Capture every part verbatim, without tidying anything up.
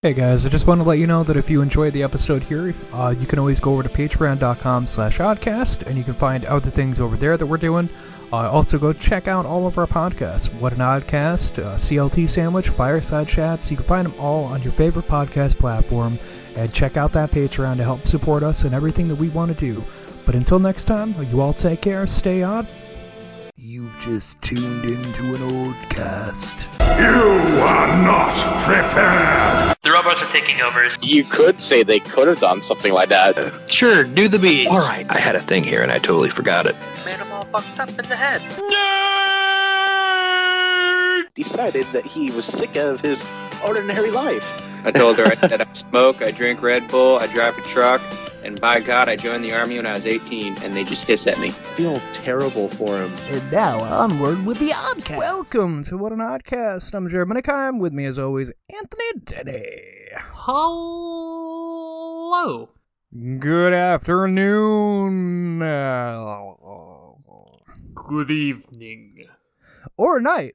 Hey guys, I just want to let you know that if you enjoyed the episode here, uh, you can always go over to patreon.com slash oddcast, and you can find other things over there that we're doing. Uh, also, go check out all of our podcasts. What an Oddcast, uh, C L T Sandwich, Fireside Chats. You can find them all on your favorite podcast platform, and check out that Patreon to help support us in everything that we want to do. But until next time, you all take care, stay odd. You've just tuned into an Oddcast. You are not prepared! The robots are taking over. You could say they could have done something like that. Sure, do the beat. Alright, I had a thing here and I totally forgot it. Man, I'm all fucked up in the head. Nerd! Decided that he was sick of his ordinary life. I told her that I smoke, I drink Red Bull, I drive a truck. And by God, I joined the Army when I was eighteen, and they just hiss at me. I feel terrible for him. And now, onward with the Oddcast. Welcome to What an Oddcast. I'm Jared Minikheim. With me, as always, Anthony Denny. Hello. Good afternoon. Good evening. Or night.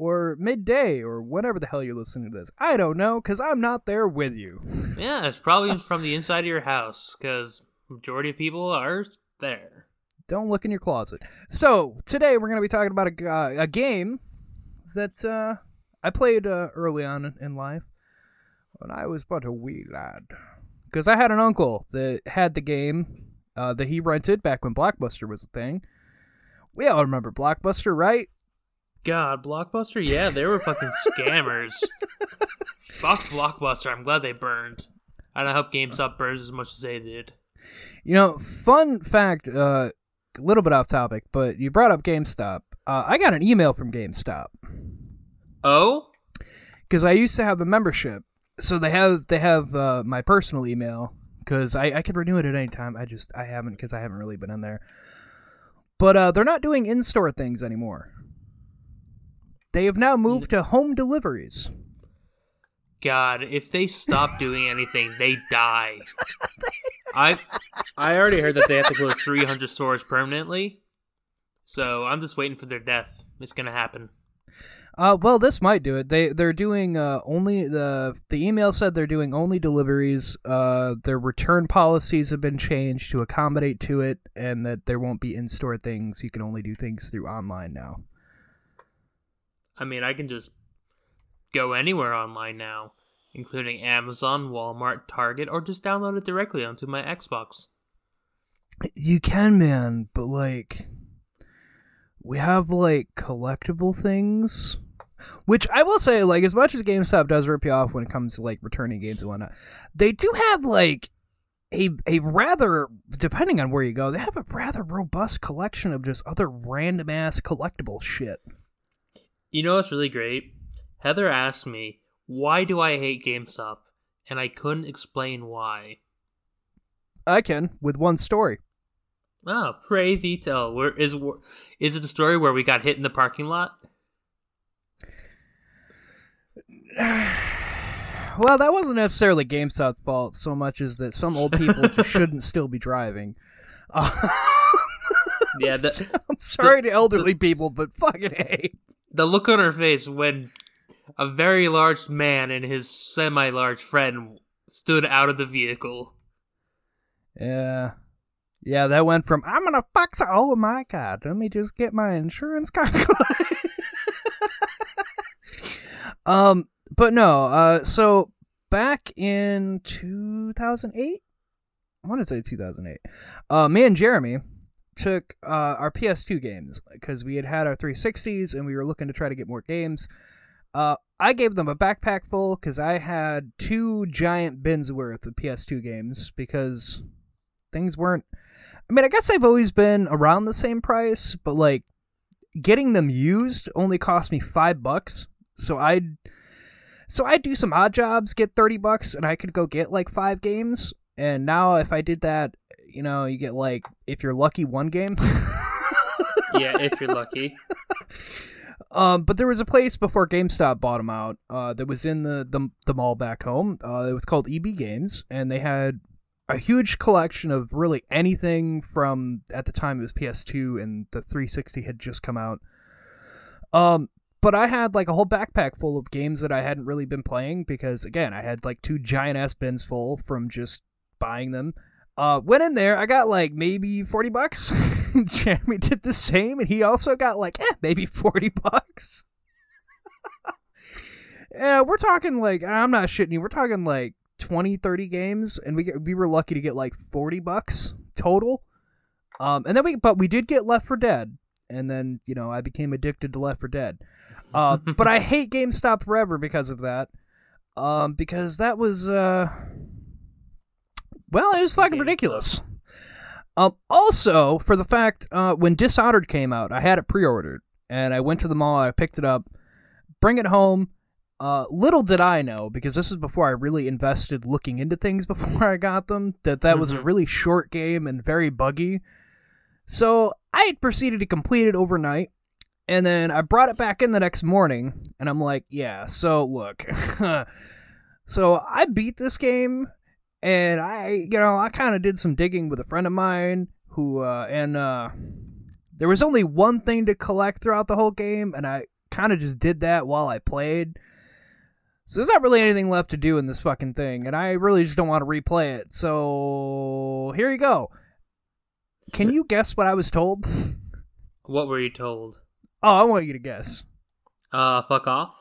Or midday, or whatever the hell you're listening to this. I don't know, because I'm not there with you. Yeah, it's probably from the inside of your house, because majority of people are there. Don't look in your closet. So, today we're going to be talking about a, uh, a game that uh, I played uh, early on in life, when I was but a wee lad. Because I had an uncle that had the game uh, that he rented back when Blockbuster was a thing. We all remember Blockbuster, right? God, Blockbuster? Yeah, they were fucking scammers. Fuck Blockbuster. I'm glad they burned. I don't hope GameStop burns as much as they did. You know, fun fact, uh, a little bit off topic, but you brought up GameStop. Uh, I got an email from GameStop. Oh? Because I used to have a membership. So they have they have uh, my personal email, because I, I could renew it at any time. I just, I haven't, because I haven't really been in there. But uh, they're not doing in-store things anymore. They have now moved to home deliveries. God, if they stop doing anything, they die. I I already heard that they have to close three hundred stores permanently. So I'm just waiting for their death. It's going to happen. Uh, well, this might do it. They, they're doing uh, only... The, the email said they're doing only deliveries. Uh, their return policies have been changed to accommodate to it, and that there won't be in-store things. You can only do things through online now. I mean, I can just go anywhere online now, including Amazon, Walmart, Target, or just download it directly onto my Xbox. You can, man, but, like, we have, like, collectible things, which I will say, like, as much as GameStop does rip you off when it comes to, like, returning games and whatnot, they do have, like, a a rather, depending on where you go, they have a rather robust collection of just other random-ass collectible shit. You know what's really great? Heather asked me, why do I hate GameStop? And I couldn't explain why. I can, with one story. Oh, pray thee tell. Where is, is it the story where we got hit in the parking lot? Well, that wasn't necessarily GameStop's fault so much as that some old people just shouldn't still be driving. Uh, yeah, the, I'm sorry the, to elderly the, people, but fucking hey. The look on her face when a very large man and his semi-large friend stood out of the vehicle. Yeah. Yeah, that went from, I'm gonna fuck so- oh my god, let me just get my insurance card. um, but no, uh, so back in two thousand eight? I want to say two thousand eight. Uh, me and Jeremy took uh, our P S two games, because we had had our three sixties, and we were looking to try to get more games. Uh, I gave them a backpack full, because I had two giant bins worth of P S two games, because things weren't... I mean, I guess they've always been around the same price, but, like, getting them used only cost me five bucks, so I'd... So I'd do some odd jobs, get thirty bucks, and I could go get, like, five games, and now if I did that... You know, you get, like, if you're lucky, one game. Yeah, if you're lucky. Um, but there was a place before GameStop bought them out uh, that was in the, the the mall back home. Uh, it was called E B Games, and they had a huge collection of really anything from, at the time, it was P S two, and the three sixty had just come out. Um, But I had like a whole backpack full of games that I hadn't really been playing because, again, I had like two giant ass bins full from just buying them. Uh, went in there, I got like maybe forty bucks. Jeremy did the same, and he also got like eh, maybe forty bucks. Yeah, we're talking like, I'm not shitting you, we're talking like twenty, thirty games, and we we were lucky to get like forty bucks total. Um, and then we, but we did get Left four Dead, and then, you know, I became addicted to Left four Dead. Uh, but I hate GameStop forever because of that. Um, because that was, uh, well, it was fucking ridiculous. Um, also, for the fact, uh, when Dishonored came out, I had it pre-ordered, and I went to the mall, I picked it up, bring it home. Uh, little did I know, because this is before I really invested looking into things before I got them, that that mm-hmm. was a really short game and very buggy. So I proceeded to complete it overnight, and then I brought it back in the next morning, and I'm like, yeah, so look. So I beat this game, and I, you know, I kind of did some digging with a friend of mine who, uh, and uh, there was only one thing to collect throughout the whole game, and I kind of just did that while I played. So there's not really anything left to do in this fucking thing, and I really just don't want to replay it. So here you go. Can you guess what I was told? What were you told? Oh, I want you to guess. Uh, fuck off?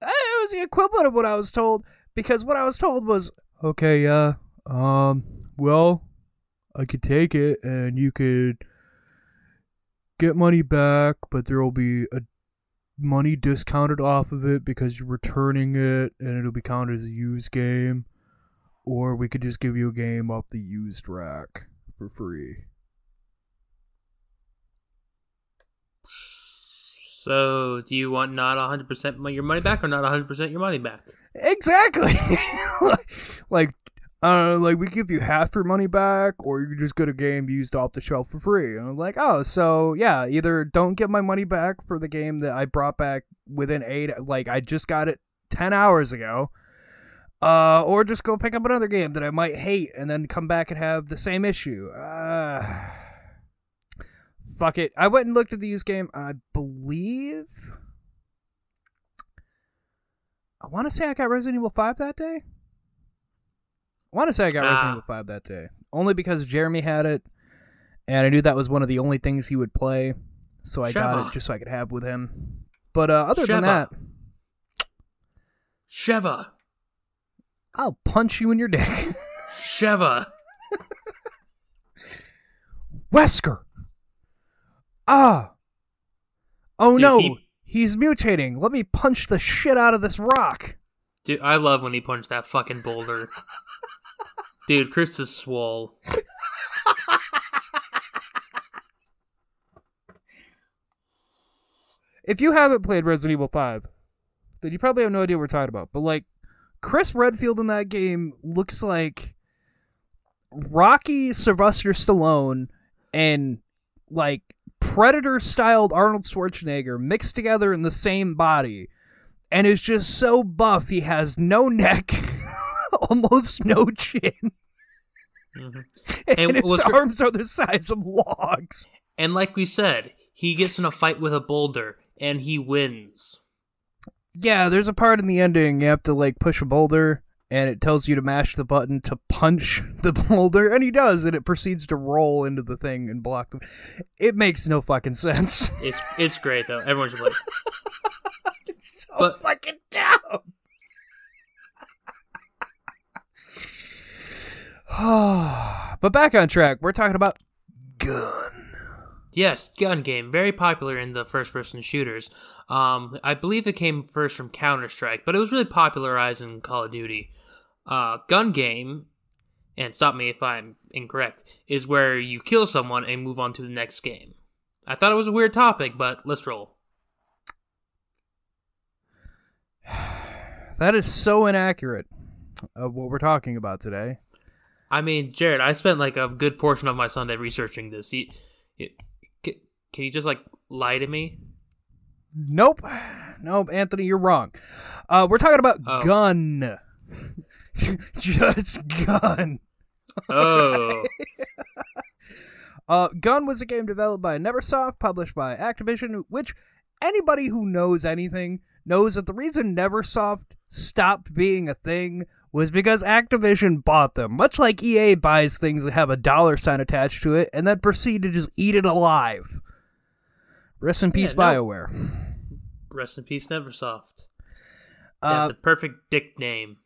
It was the equivalent of what I was told, because what I was told was, okay, uh, um, well, I could take it, and you could get money back, but there will be a money discounted off of it because you're returning it and it'll be counted as a used game, or we could just give you a game off the used rack for free. So do you want not one hundred percent your money back or not one hundred percent your money back? Exactly. Like, uh, like we give you half your money back, or you just get a game used off the shelf for free. And I'm like, oh, so yeah, either don't get my money back for the game that I brought back within eight, like I just got it ten hours ago, uh, or just go pick up another game that I might hate and then come back and have the same issue. Uh, fuck it. I went and looked at the used game. I believe, I want to say I got Resident Evil five that day. I want to say I got ah. Resident Evil five that day, only because Jeremy had it, and I knew that was one of the only things he would play, so I Sheva. got it just so I could have with him. But uh, other Sheva. than that... Sheva! I'll punch you in your dick. Sheva! Wesker! Ah! Oh Dude, no, he... he's mutating. Let me punch the shit out of this rock. Dude, I love when he punched that fucking boulder. Dude, Chris is swole. If you haven't played Resident Evil five, then you probably have no idea what we're talking about. But, like, Chris Redfield in that game looks like Rocky Sylvester Stallone and, like, Predator-styled Arnold Schwarzenegger mixed together in the same body. And is just so buff, he has no neck. Almost no chin. Mm-hmm. And, and his was, arms are the size of logs. And like we said, he gets in a fight with a boulder, and he wins. Yeah, there's a part in the ending you have to like push a boulder, and it tells you to mash the button to punch the boulder, and he does, and it proceeds to roll into the thing and block them. It makes no fucking sense. It's it's great, though. Everyone should play it. It's so but, fucking dumb. But back on track, we're talking about Gun. Yes, Gun game, very popular in the first-person shooters. Um, I believe it came first from Counter-Strike, but it was really popularized in Call of Duty. Uh, gun game, and stop me if I'm incorrect, is where you kill someone and move on to the next game. I thought it was a weird topic, but let's roll. That is so inaccurate of what we're talking about today. I mean, Jared, I spent like a good portion of my Sunday researching this. He, he, can you just like lie to me? Nope. Nope, Anthony, you're wrong. Uh, we're talking about oh. Gun. Just Gun. Oh. uh, Gun was a game developed by Neversoft, published by Activision, which anybody who knows anything knows that the reason Neversoft stopped being a thing was because Activision bought them, much like E A buys things that have a dollar sign attached to it, and then proceed to just eat it alive. Rest in peace, yeah, no. BioWare. Rest in peace, Neversoft. Yeah, uh, the perfect dick name.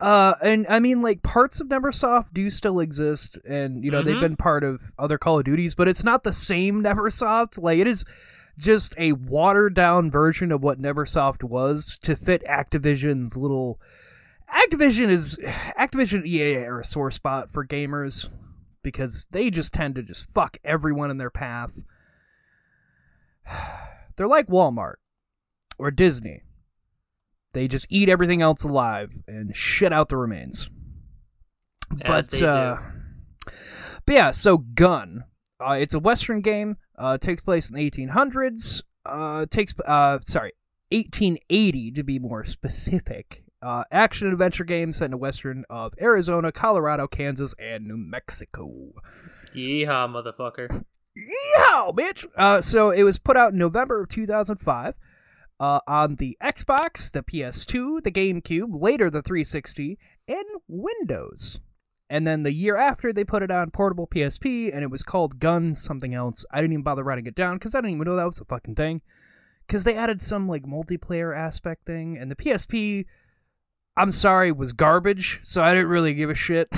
Uh, and I mean, like, parts of Neversoft do still exist, and, you know, mm-hmm. they've been part of other Call of Duties, but it's not the same Neversoft. Like, it is just a watered-down version of what Neversoft was to fit Activision's little... Activision is... Activision E A are a sore spot for gamers, because they just tend to just fuck everyone in their path. They're like Walmart, or Disney. They just eat everything else alive and shit out the remains. As but uh, but yeah, so Gun. Uh, it's a Western game. Uh, takes place in the eighteen hundreds. Uh, takes uh, sorry, eighteen eighty to be more specific. Uh, action adventure game set in the western of Arizona, Colorado, Kansas, and New Mexico. Yeehaw, motherfucker! Yeehaw, bitch! Uh, so it was put out in November of two thousand five. Uh, on the Xbox, the P S two, the GameCube, later the three sixty, and Windows. And then the year after, they put it on portable P S P, and it was called Gun something else. I didn't even bother writing it down, because I didn't even know that was a fucking thing. Because they added some, like, multiplayer aspect thing, and the P S P, I'm sorry, was garbage, so I didn't really give a shit.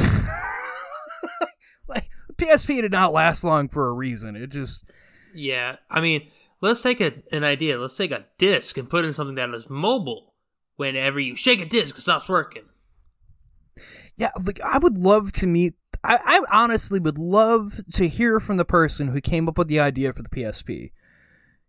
Like, the P S P did not last long for a reason. It just... Yeah, I mean... Let's take a, an idea. Let's take a disc and put in something that is mobile. Whenever you shake a disc, it stops working. Yeah, like I would love to meet... I, I honestly would love to hear from the person who came up with the idea for the P S P.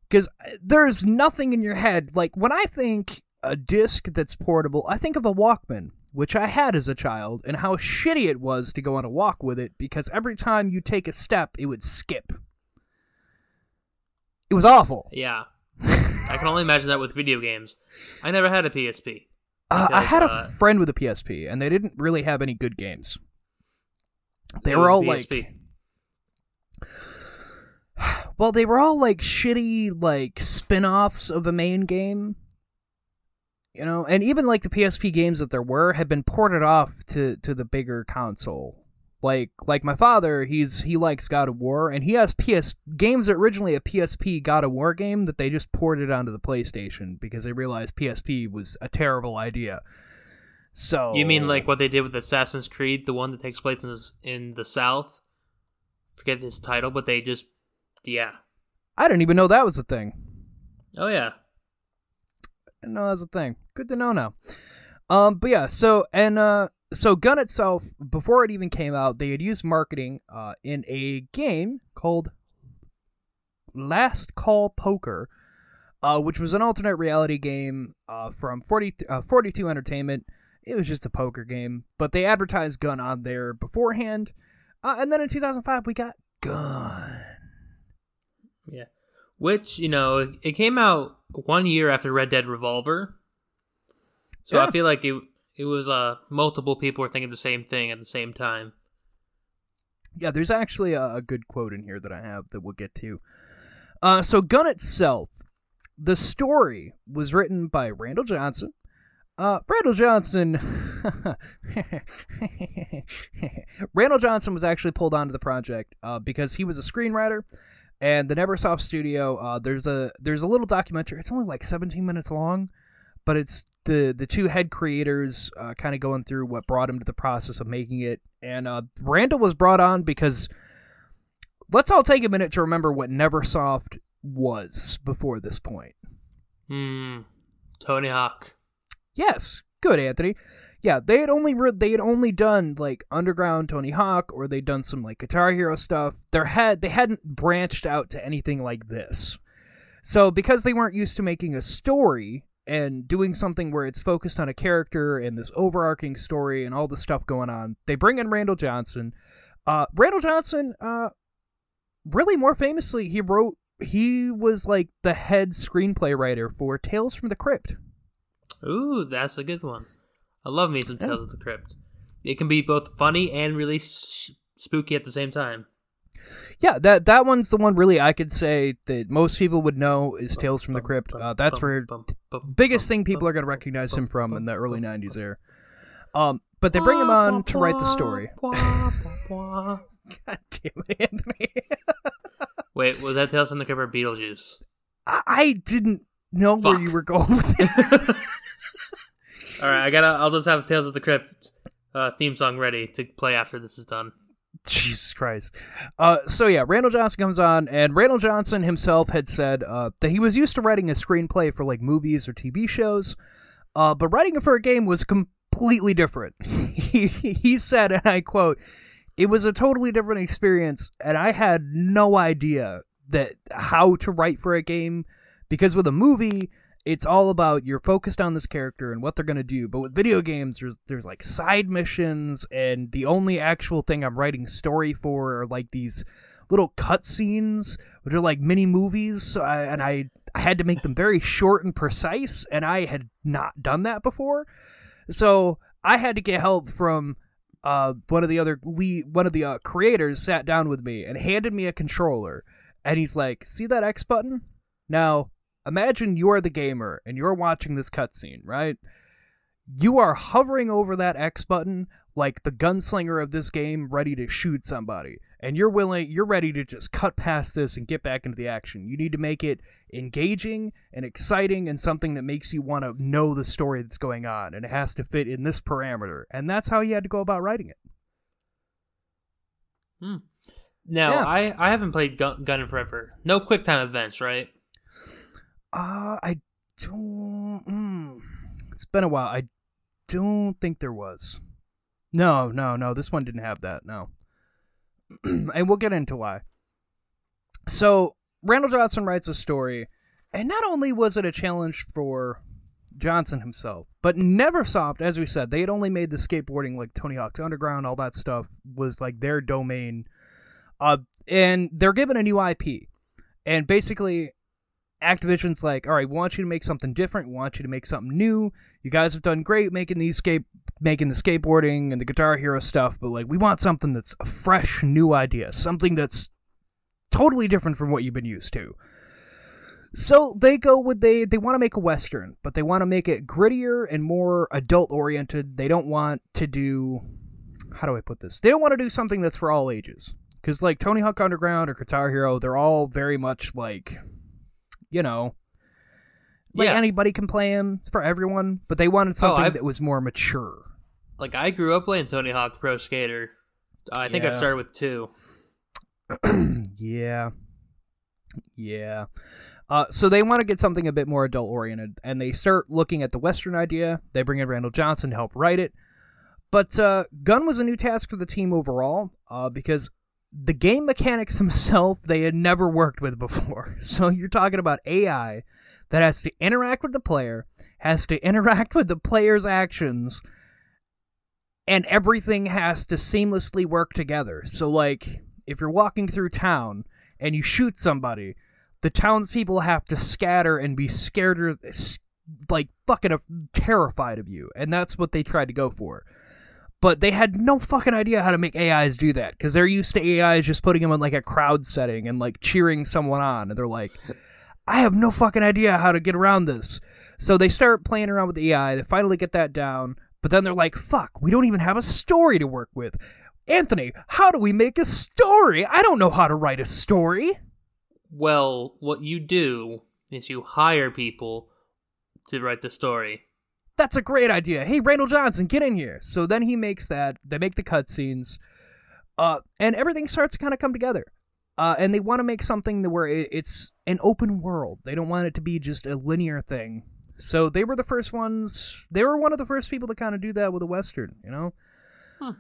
Because there's nothing in your head. Like, when I think a disc that's portable, I think of a Walkman, which I had as a child, and how shitty it was to go on a walk with it, because every time you take a step, it would skip. It was awful. Yeah. I can only imagine that with video games. I never had a P S P. Because, uh, I had a uh, friend with a P S P, and they didn't really have any good games. They were all P S P. like... Well, they were all like shitty like spin-offs of the main game. You know? And even like the P S P games that there were had been ported off to, to the bigger console. Like, like my father, he's he likes God of War, and he has P S games that originally a P S P God of War game that they just ported onto the PlayStation because they realized P S P was a terrible idea. So you mean like what they did with Assassin's Creed, the one that takes place in the, in the South? Forget his title, but they just yeah. I didn't even know that was a thing. Oh yeah, I didn't know that was a thing. Good to know now. Um, but yeah, so and uh. So Gun itself, before it even came out, they had used marketing uh, in a game called Last Call Poker, uh, which was an alternate reality game uh, from forty, uh, forty-two Entertainment. It was just a poker game, but they advertised Gun on there beforehand. Uh, and then in two thousand five, we got Gun. Yeah, which, you know, it came out one year after Red Dead Revolver. So yeah. I feel like it... It was uh, multiple people were thinking the same thing at the same time. Yeah, there's actually a, a good quote in here that I have that we'll get to. Uh, so Gun itself, the story was written by Randall Johnson. Uh, Randall Johnson... Randall Johnson was actually pulled onto the project uh, because he was a screenwriter. And the Neversoft studio, uh, there's a there's a little documentary. It's only like seventeen minutes long. But it's the, the two head creators uh, kind of going through what brought him to the process of making it. And uh, Randall was brought on because let's all take a minute to remember what Neversoft was before this point. Hmm. Tony Hawk. Yes. Good, Anthony. Yeah, they had only re- they had only done like underground Tony Hawk, or they'd done some like Guitar Hero stuff. Their head they hadn't branched out to anything like this. So because they weren't used to making a story. And doing something where it's focused on a character and this overarching story and all the stuff going on. They bring in Randall Johnson. Uh, Randall Johnson, uh, really more famously, he wrote, he was like the head screenplay writer for Tales from the Crypt. Ooh, that's a good one. I love me some Tales yeah. of the Crypt. It can be both funny and really s- spooky at the same time. Yeah, that that one's the one really I could say that most people would know is Tales from the Crypt. Uh, that's where the biggest thing people are going to recognize him from in the early nineties there. Um, but they bring him on to write the story. God damn it, Anthony. Wait, was that Tales from the Crypt or Beetlejuice? I, I didn't know Fuck. where you were going with it. All right, I gotta, I'll just have Tales of the Crypt uh, theme song ready to play after this is done. Jesus Christ. Uh, so yeah, Randall Johnson comes on, and Randall Johnson himself had said uh, that he was used to writing a screenplay for like movies or T V shows, uh, but writing it for a game was completely different. he, he said, and I quote, "It was a totally different experience, and I had no idea that how to write for a game, because with a movie, it's all about you're focused on this character and what they're going to do. But with video games, there's, there's like side missions, and the only actual thing I'm writing story for are like these little cutscenes, which are like mini movies. So I, and I, I had to make them very short and precise, and I had not done that before. So I had to get help from uh, one of the other lead, one of the uh, creators sat down with me and handed me a controller, and he's like, see that X button? Now, imagine you're the gamer and you're watching this cutscene, right? You are hovering over that X button like the gunslinger of this game ready to shoot somebody. And you're willing, you're ready to just cut past this and get back into the action. You need to make it engaging and exciting and something that makes you want to know the story that's going on. And it has to fit in this parameter. And that's how you had to go about writing it. Hmm. Now, yeah. I, I haven't played Gun, Gun in forever. No quick time events, right? Uh, I don't... Mm, it's been a while. I don't think there was. No, no, no. This one didn't have that, no. And we'll get into why. So, Randall Johnson writes a story, and not only was it a challenge for Johnson himself, but Neversoft, as we said, they had only made the skateboarding, like Tony Hawk's Underground, all that stuff, was like their domain. Uh, and they're given a new I P. And basically... Activision's like, all right, we want you to make something different. We want you to make something new. You guys have done great making the escape, making the skateboarding and the Guitar Hero stuff, but like, we want something that's a fresh, new idea, something that's totally different from what you've been used to. So they go with they they want to make a Western, but they want to make it grittier and more adult-oriented. They don't want to do, how do I put this? They don't want to do something that's for all ages, because like Tony Hawk Underground or Guitar Hero, they're all very much like. You know, like yeah. anybody can play him for everyone, but they wanted something oh, that was more mature. Like, I grew up playing Tony Hawk Pro Skater. I think yeah. I started with two. yeah. Yeah. Uh, so they want to get something a bit more adult-oriented, and they start looking at the Western idea. They bring in Randall Johnson to help write it. But uh, Gunn was a new task for the team overall, uh, because... the game mechanics themselves, they had never worked with before. So you're talking about A I that has to interact with the player, has to interact with the player's actions, and everything has to seamlessly work together. So, like, if you're walking through town and you shoot somebody, the townspeople have to scatter and be scared, like, fucking terrified of you. And that's what they tried to go for. But they had no fucking idea how to make A Is do that, because they're used to A Is just putting them in like a crowd setting and like cheering someone on. And they're like, I have no fucking idea how to get around this. So they start playing around with the A I. They finally get that down. But then they're like, fuck, we don't even have a story to work with. Anthony, how do we make a story? I don't know how to write a story. Well, what you do is you hire people to write the story. That's a great idea. Hey, Randall Johnson, get in here. So then he makes that. They make the cutscenes. Uh, and everything starts to kind of come together. Uh, and they want to make something where it's an open world. They don't want it to be just a linear thing. So they were the first ones. They were one of the first people to kind of do that with a Western, you know? Huh.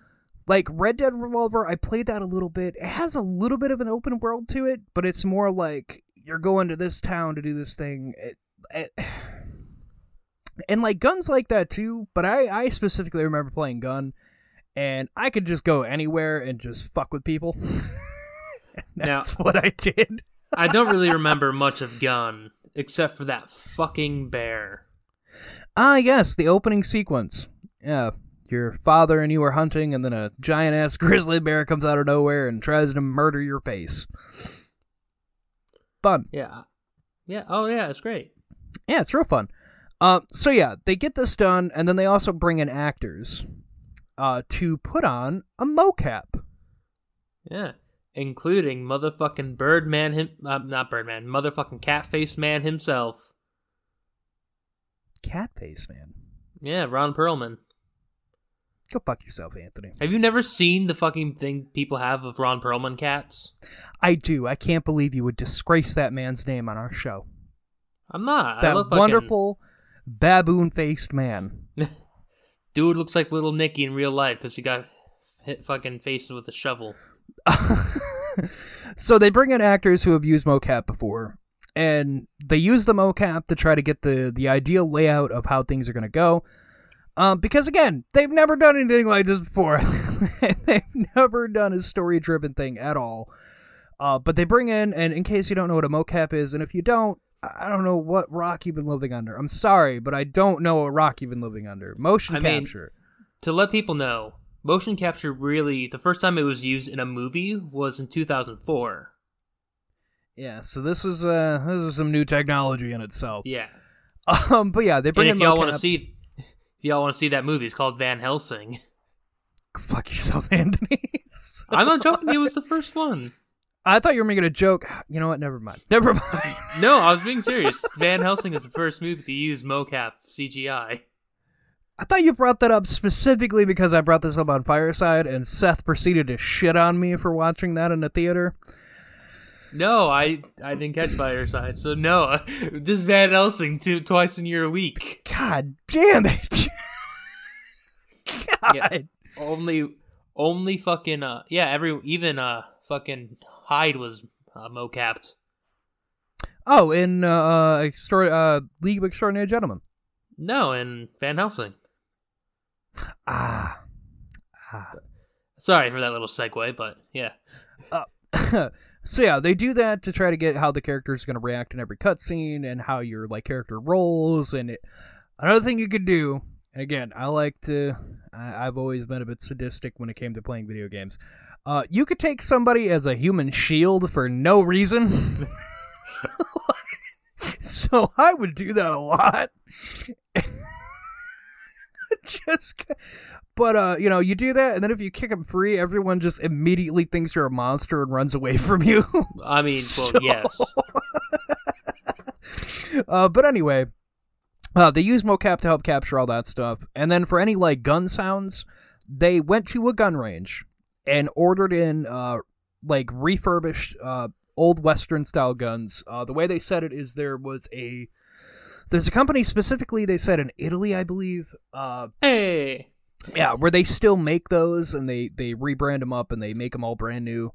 Like Red Dead Revolver, I played that a little bit. It has a little bit of an open world to it, but it's more like you're going to this town to do this thing. It... it And, like, Gun's like that, too, but I, I specifically remember playing Gun, and I could just go anywhere and just fuck with people. That's now, what I did. I don't really remember much of Gun, except for that fucking bear. Ah, yes, the opening sequence. Yeah, your father and you are hunting, and then a giant-ass grizzly bear comes out of nowhere and tries to murder your face. Fun. Yeah. Yeah. Oh, yeah, it's great. Yeah, it's real fun. Uh, so, yeah, they get this done, and then they also bring in actors uh, to put on a mocap. Yeah, including motherfucking Birdman, him, uh, not Birdman, motherfucking Catface Man himself. Catface Man? Yeah, Ron Perlman. Go fuck yourself, Anthony. Have you never seen the fucking thing people have of Ron Perlman cats? I do. I can't believe you would disgrace that man's name on our show. I'm not. That I love wonderful fucking... baboon-faced man. Dude looks like Little Nicky in real life because he got hit fucking faces with a shovel. So they bring in actors who have used mocap before, and they use the mocap to try to get the, the ideal layout of how things are going to go. Um, because, again, they've never done anything like this before. They've never done a story-driven thing at all. Uh, but they bring in, and in case you don't know what a mocap is, and if you don't, I don't know what rock you've been living under. I'm sorry, but I don't know what rock you've been living under. Motion I capture. Mean, to let people know, motion capture really, the first time it was used in a movie was in two thousand four. Yeah, so this is uh, this is some new technology in itself. Yeah. Um, but yeah, they bring and if in mocap. Y'all want to see... If y'all want to see that movie, it's called Van Helsing. Fuck yourself, Anthony. So I'm not joking. It was the first one. I thought you were making a joke. You know what? Never mind. Never mind. No, I was being serious. Van Helsing is the first movie to use mocap C G I. I thought you brought that up specifically because I brought this up on Fireside, and Seth proceeded to shit on me for watching that in the theater. No, I, I didn't catch Fireside, so no. Just Van Helsing two, twice in your week. God damn it. God. Yeah, only, only fucking, uh, yeah, every, even uh, fucking Hyde was uh, mocapped. Oh, in uh, extra, uh, League of Extraordinary Gentlemen. No, in Van Helsing. Ah. ah. Sorry for that little segue, but yeah. Uh So yeah, they do that to try to get how the character is going to react in every cutscene and how your like character rolls. And it... another thing you could do, and again, I like to, I, I've always been a bit sadistic when it came to playing video games. Uh, you could take somebody as a human shield for no reason. So I would do that a lot. Just, but uh, you know, you do that, and then if you kick them free, everyone just immediately thinks you're a monster and runs away from you. I mean, so... well, yes. uh, but anyway, uh, they use mocap to help capture all that stuff, and then for any like gun sounds, they went to a gun range and ordered in uh, like refurbished uh old Western style guns. Uh, the way they said it is there was a. There's a company specifically, they said, in Italy, I believe. Uh, hey! Yeah, where they still make those, and they, they rebrand them up, and they make them all brand new.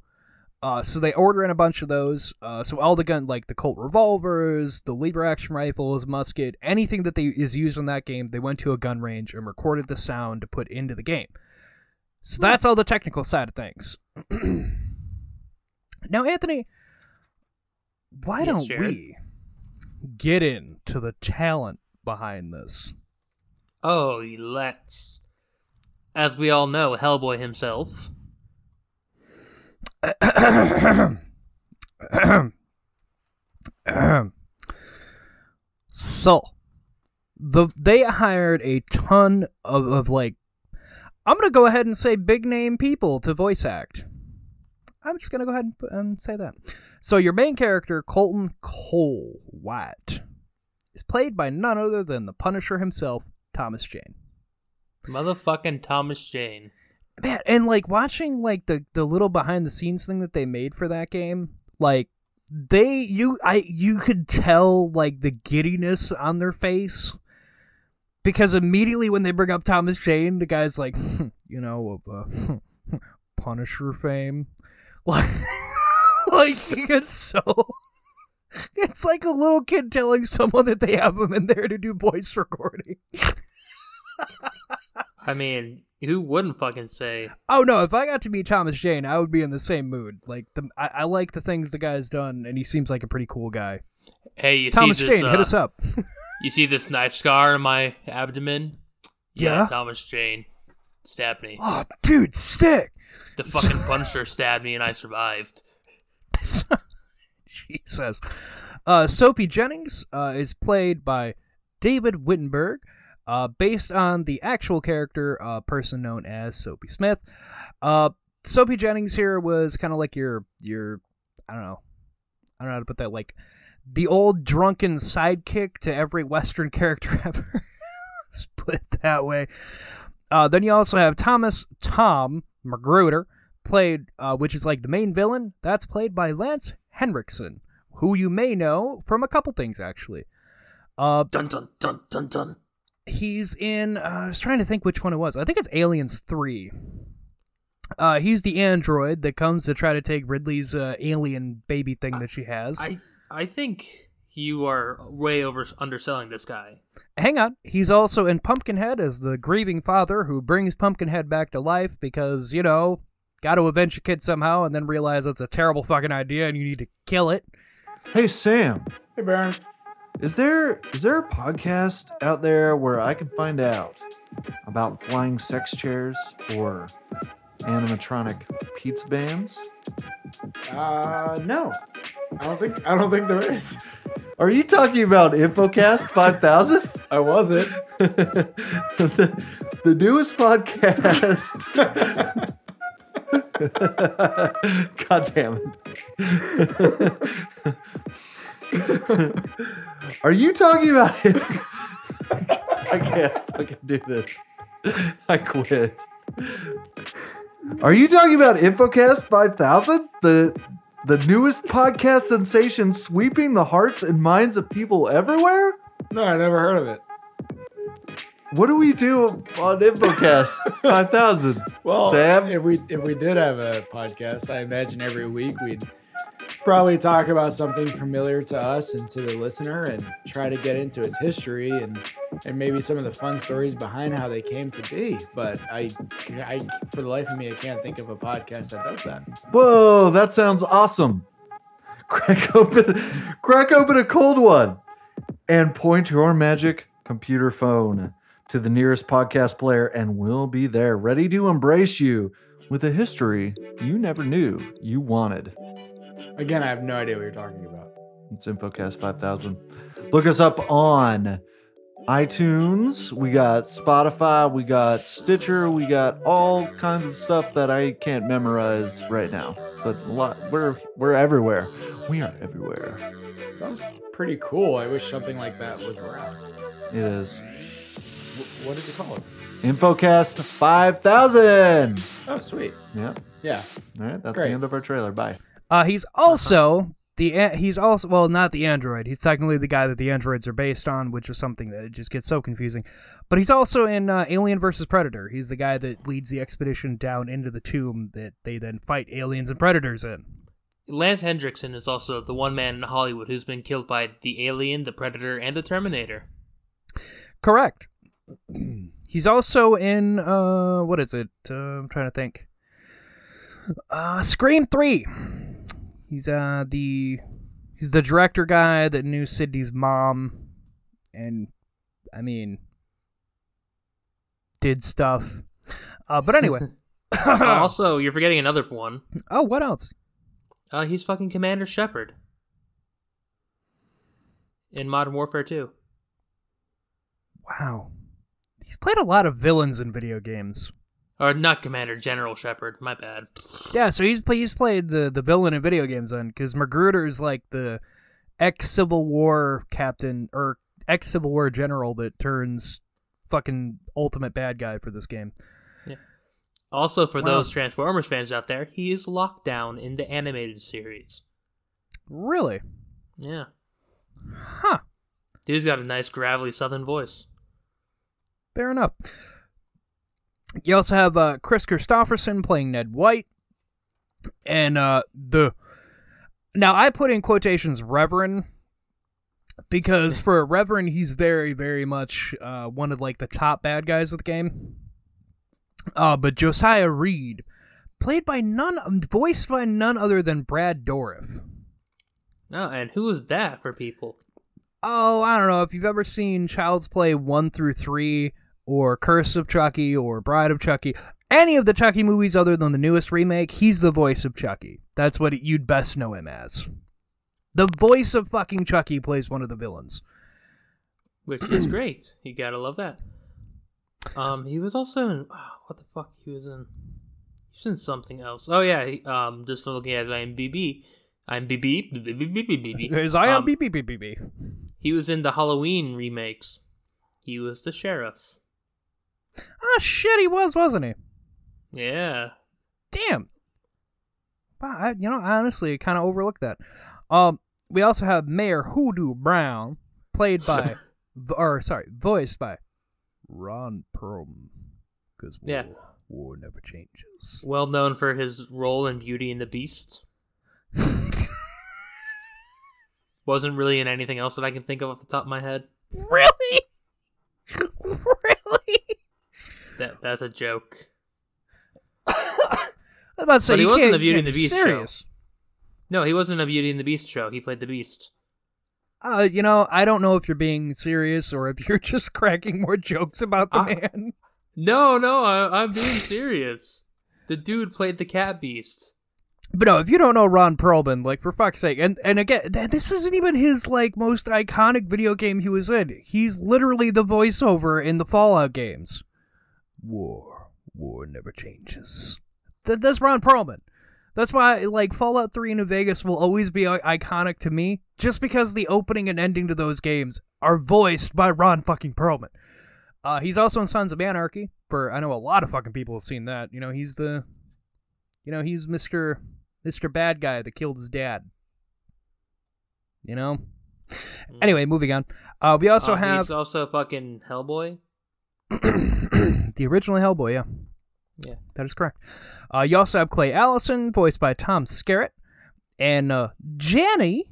Uh, so they order in a bunch of those. Uh, so all the gun, like the Colt revolvers, the lever action rifles, musket, anything that they is used in that game, they went to a gun range and recorded the sound to put into the game. So that's all the technical side of things. Now, Anthony, why yeah, don't sure. we... get into the talent behind this? Oh, let's. As we all know, Hellboy himself. So, the they hired a ton of, of like, I'm going to go ahead and say big name people to voice act. I'm just going to go ahead and um, say that. So your main character, Colton Cole White, is played by none other than the Punisher himself, Thomas Jane. Motherfucking Thomas Jane. Man, and like watching like the, the little behind the scenes thing that they made for that game, like they you I you could tell like the giddiness on their face. Because immediately when they bring up Thomas Jane, the guy's like, you know, of uh, Punisher fame. Like, like it's so, it's like a little kid telling someone that they have him in there to do voice recording. I mean, who wouldn't fucking say? Oh no! If I got to meet Thomas Jane, I would be in the same mood. Like the, I, I like the things the guy's done, and he seems like a pretty cool guy. Hey, you Thomas see this? Jane, uh, hit us up. You see this knife scar in my abdomen? Yeah, yeah Thomas Jane. stabbed me. Oh, dude, stick! The fucking Punisher stabbed me and I survived. Jesus. Uh, Soapy Jennings uh, is played by David Wittenberg, uh, based on the actual character, uh, person known as Soapy Smith. Uh, Soapy Jennings here was kind of like your, your, I don't know, I don't know how to put that, like, the old drunken sidekick to every Western character ever. Let's put it that way. Uh, then you also have Thomas Tom Magruder, played, uh, which is like the main villain. That's played by Lance Henriksen, who you may know from a couple things, actually. Uh, dun, dun, dun, dun, dun. He's in, uh, I was trying to think which one it was. I think it's Aliens three. Uh, he's the android that comes to try to take Ridley's uh, alien baby thing I, that she has. I, I think you are way over underselling this guy. Hang on. He's also in Pumpkinhead as the grieving father who brings Pumpkinhead back to life because, you know, got to avenge your kid somehow and then realize that's a terrible fucking idea and you need to kill it. Hey, Sam. Hey, Baron. Is there is there a podcast out there where I can find out about flying sex chairs or animatronic pizza bands? Uh, no. I don't think I don't think there is. Are you talking about Infocast five thousand? I wasn't. the, the newest podcast. God damn it. Are you talking about it? I can't fucking do this. I quit. Are you talking about Infocast five thousand? The the newest podcast sensation sweeping the hearts and minds of people everywhere? No, I never heard of it. What do we do on Infocast five thousand? Well, Sam? if we if we did have a podcast, I imagine every week we'd probably talk about something familiar to us and to the listener and try to get into its history and and maybe some of the fun stories behind how they came to be. But I, I for the life of me, I can't think of a podcast that does that. Whoa, that sounds awesome. Crack open, crack open a cold one and point your magic computer phone to the nearest podcast player, and we'll be there, ready to embrace you with a history you never knew you wanted. Again, I have no idea what you're talking about. It's Infocast five thousand. Look us up on iTunes. We got Spotify. We got Stitcher. We got all kinds of stuff that I can't memorize right now. But a lot, we're we're everywhere. We are everywhere. Sounds pretty cool. I wish something like that was around. It is. What is it called? Infocast five thousand. Oh, sweet. Yeah. Yeah. All right. That's Great. The end of our trailer. Bye. Uh, he's also the he's also well not the android. He's technically the guy that the androids are based on, which is something that just gets so confusing. But he's also in uh, Alien versus Predator. He's the guy that leads the expedition down into the tomb that they then fight aliens and predators in. Lance Henriksen is also the one man in Hollywood who's been killed by the alien, the predator, and the Terminator. Correct. He's also in, uh, what is it? Uh, I'm trying to think. Uh, Scream three. He's uh, the he's the director guy that knew Sydney's mom and, I mean, did stuff. Uh, but anyway. uh, also, you're forgetting another one. Oh, what else? Uh, he's fucking Commander Shepard in Modern Warfare two. Wow. He's played a lot of villains in video games. Or not Commander, General Shepard. My bad. Yeah, so he's, he's played the, the villain in video games then, because Magruder is like the ex-Civil War captain, or ex-Civil War general that turns fucking ultimate bad guy for this game. Yeah. Also, for wow. those Transformers fans out there, he is Lockdown in the animated series. Really? Yeah. Huh. Dude's got a nice, gravelly southern voice. Fair enough. You also have uh, Chris Christopherson playing Ned White. And uh, the... Now, I put in quotations Reverend, because for a Reverend, he's very, very much uh, one of like the top bad guys of the game. Uh, but Josiah Reed, played by none... voiced by none other than Brad Dourif. Oh, and who is that for people? Oh, I don't know. If you've ever seen Child's Play one through three, or Curse of Chucky or Bride of Chucky, any of the Chucky movies other than the newest remake, he's the voice of Chucky. That's what you'd best know him as. The voice of fucking Chucky plays one of the villains. Which is great. You gotta love that. Um, he was also in... Oh, what the fuck he was in? He was in something else. Oh, yeah. He, um, just looking at IMDb. IMDb. His IMDb. Um, he was in the Halloween remakes. He was the sheriff. Oh, shit, he was, wasn't he? Yeah. Damn. Wow, I, you know, honestly, I kind of overlooked that. Um, we also have Mayor Hoodoo Brown, played by... or, sorry, voiced by... Ron Perlman, because war, yeah. war never changes. Well known for his role in Beauty and the Beast. Wasn't really in anything else that I can think of off the top of my head. Really? Really? That That's a joke. I was about to say, but he wasn't in the Beauty and the Beast serious. show. No, he wasn't in the Beauty and the Beast show. He played the Beast. Uh, you know, I don't know if you're being serious or if you're just cracking more jokes about the I, man. No, no, I, I'm being serious. The dude played the cat beast. But no, if you don't know Ron Perlman, like, for fuck's sake, and, and again, th- this isn't even his, like, most iconic video game he was in. He's literally the voiceover in the Fallout games. War. War never changes. Th- that's Ron Perlman. That's why, like, Fallout three and New Vegas will always be iconic to me, just because the opening and ending to those games are voiced by Ron fucking Perlman. Uh, he's also in Sons of Anarchy, for I know a lot of fucking people have seen that. You know, he's the, you know, he's Mister Mister Bad Guy that killed his dad. You know? Mm. Anyway, moving on. Uh, we also uh, have... He's also fucking Hellboy? The original Hellboy, yeah. Yeah, that is correct. Uh, you also have Clay Allison, voiced by Tom Skerritt, and uh, Jenny,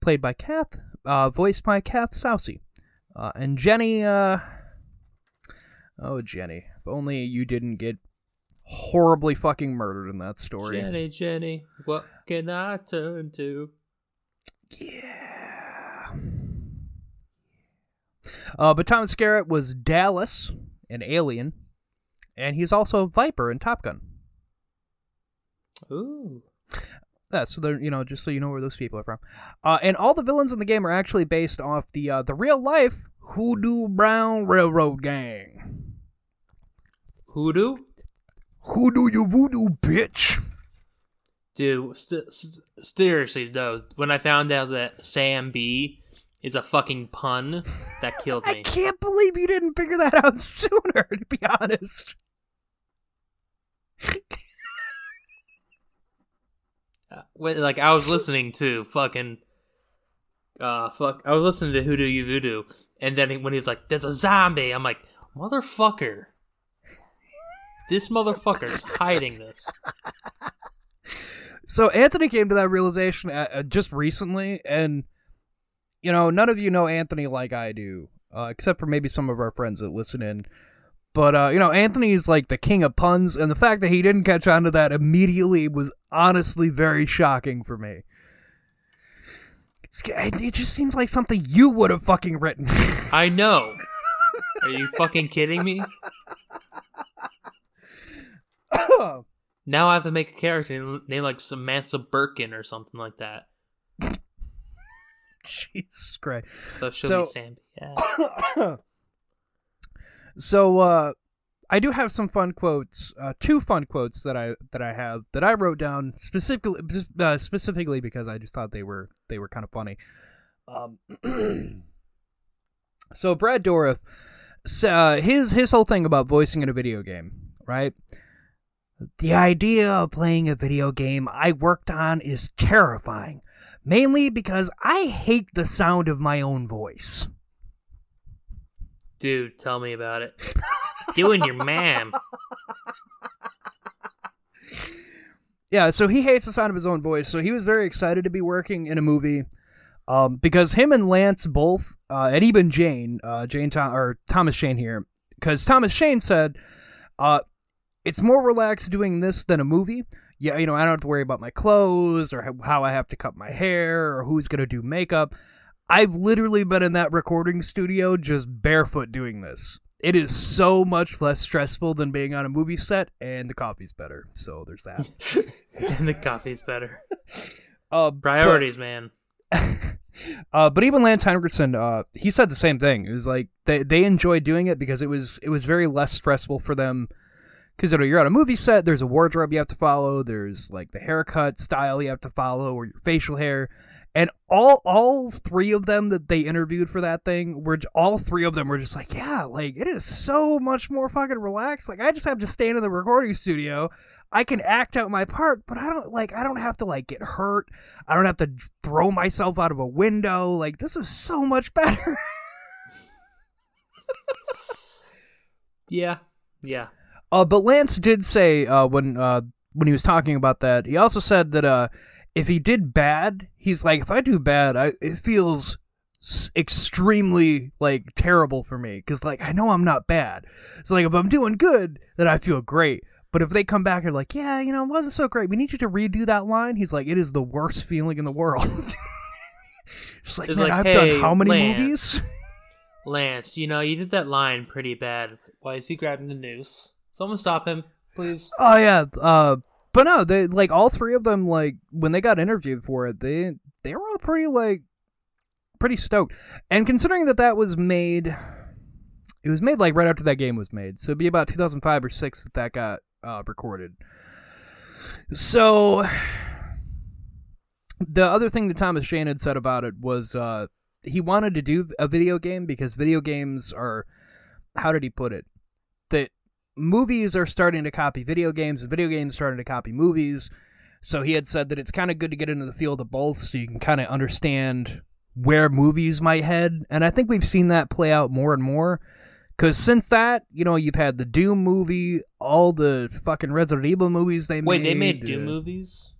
played by Kath, uh, voiced by Kath Soucy. Uh, and Jenny, uh... oh, Jenny, if only you didn't get horribly fucking murdered in that story. Jenny, Jenny, what can I turn to? Yeah. Uh, but Tom Skerritt was Dallas, an alien. And he's also Viper in Top Gun. Ooh. Yeah, so they're, you know, just so you know where those people are from. Uh, and all the villains in the game are actually based off the uh, the real-life Hoodoo Brown Railroad Gang. Hoodoo? Hoodoo you voodoo, bitch. Dude, st- st- seriously, though, when I found out that Sam B is a fucking pun, that killed me. I can't believe you didn't figure that out sooner, to be honest. uh, when, like, I was listening to fucking... Uh, fuck. I was listening to Hoodoo You Voodoo, and then he, when he was like, there's a zombie, I'm like, motherfucker. This motherfucker's hiding this. So Anthony came to that realization uh, just recently, and... You know, none of you know Anthony like I do, uh, except for maybe some of our friends that listen in. But, uh, you know, Anthony is like the king of puns, and the fact that he didn't catch on to that immediately was honestly very shocking for me. It's, it just seems like something you would have fucking written. I know. Are you fucking kidding me? Now I have to make a character named like Samantha Birkin or something like that. Jesus Christ. So she'll so, be Sandy. Yeah. so uh, I do have some fun quotes, uh, two fun quotes that I that I have that I wrote down specifically uh, specifically because I just thought they were they were kind of funny. Um, so Brad Dourif, uh, his his whole thing about voicing in a video game, right? The idea of playing a video game I worked on is terrifying. Mainly because I hate the sound of my own voice. Dude, tell me about it. Doing your ma'am. Yeah, so he hates the sound of his own voice, so he was very excited to be working in a movie um, because him and Lance both, uh, and even Jane, uh, Jane Tom- or Thomas Jane here, because Thomas Jane said, uh, it's more relaxed doing this than a movie. Yeah, you know, I don't have to worry about my clothes or how I have to cut my hair or who's going to do makeup. I've literally been in that recording studio just barefoot doing this. It is so much less stressful than being on a movie set, and the coffee's better. So there's that. And the coffee's better. Uh, Priorities, but, man. uh, but even Lance Henriksen, uh, he said the same thing. It was like they they enjoyed doing it because it was it was very less stressful for them. Because you're on a movie set, there's a wardrobe you have to follow. There's like the haircut style you have to follow, or your facial hair. And all all three of them that they interviewed for that thing, were all three of them were just like, yeah, like, it is so much more fucking relaxed. Like, I just have to stand in the recording studio. I can act out my part, but I don't, like, I don't have to, like, get hurt. I don't have to throw myself out of a window. Like, this is so much better. Yeah, yeah. Uh, but Lance did say uh, when uh, when he was talking about that, he also said that uh, if he did bad, he's like, if I do bad, I, it feels extremely, like, terrible for me. Because, like, I know I'm not bad. So, like, if I'm doing good, then I feel great. But if they come back and like, yeah, you know, it wasn't so great. We need you to redo that line. He's like, it is the worst feeling in the world. Just like, man, like, I've hey, done how many Lance, movies? Lance, you know, you did that line pretty bad. Why is he grabbing the noose? Someone stop him, please. Oh yeah, uh, but no, they like all three of them. Like when they got interviewed for it, they they were all pretty like pretty stoked. And considering that that was made, it was made like right after that game was made, so it'd be about two thousand five or six that that got uh, recorded. So the other thing that Thomas Jane had said about it was uh, he wanted to do a video game because video games are, how did he put it? That movies are starting to copy video games, and video games starting to copy movies. So he had said that it's kind of good to get into the field of both, so you can kind of understand where movies might head. And I think we've seen that play out more and more. Because since that, you know, you've had the Doom movie, all the fucking Resident Evil movies they made. Wait, they made Doom uh, movies?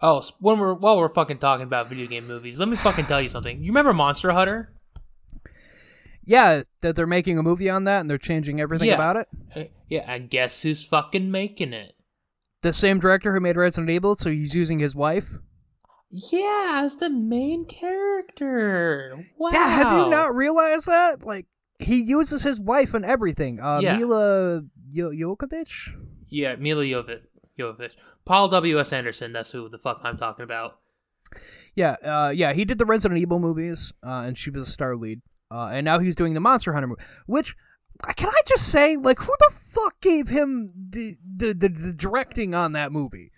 Oh, when we're while we're fucking talking about video game movies, let me fucking tell you something. You remember Monster Hunter? Yeah, that they're making a movie on that and they're changing everything yeah. about it. Yeah, and guess who's fucking making it? The same director who made Resident Evil, so he's using his wife? Yeah, as the main character. Wow. Yeah, have you not realized that? Like, he uses his wife in everything. Uh, yeah. Mila Yo- Jokovic? Yeah, Mila Jovic. Jovic. Paul W S. Anderson, that's who the fuck I'm talking about. Yeah, uh, yeah, he did the Resident Evil movies, uh, and she was a star lead. Uh, and now he's doing the Monster Hunter movie, which, can I just say, like, who the fuck gave him the the, the, the directing on that movie?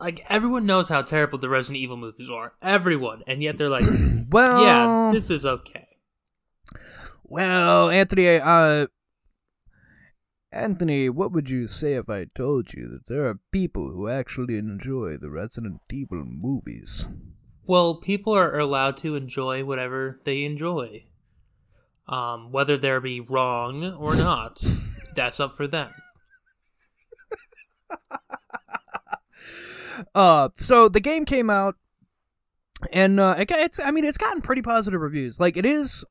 Like, everyone knows how terrible the Resident Evil movies are. Everyone. And yet they're like, well, yeah, this is okay. Well, Anthony, uh, Anthony, what would you say if I told you that there are people who actually enjoy the Resident Evil movies? Well, people are allowed to enjoy whatever they enjoy. Um, whether they be wrong or not, that's up for them. uh, so the game came out, and uh, it, it's, I mean, it's gotten pretty positive reviews. Like, it is,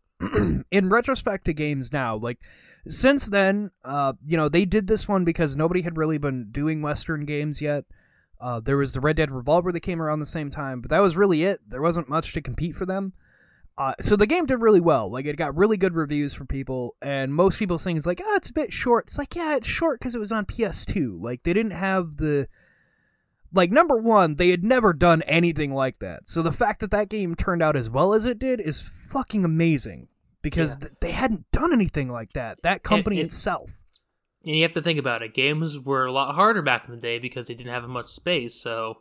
in retrospect to games now, like, since then, uh, you know, they did this one because nobody had really been doing Western games yet. Uh, there was the Red Dead Revolver that came around the same time, but that was really it. There wasn't much to compete for them. Uh, so the game did really well. Like, it got really good reviews from people, and most people saying it's like, oh, it's a bit short. It's like, yeah, it's short because it was on P S two. Like, they didn't have the... Like, number one, they had never done anything like that. So the fact that that game turned out as well as it did is fucking amazing, because yeah. th- they hadn't done anything like that. That company it, it... itself. And you have to think about it. Games were a lot harder back in the day because they didn't have much space, so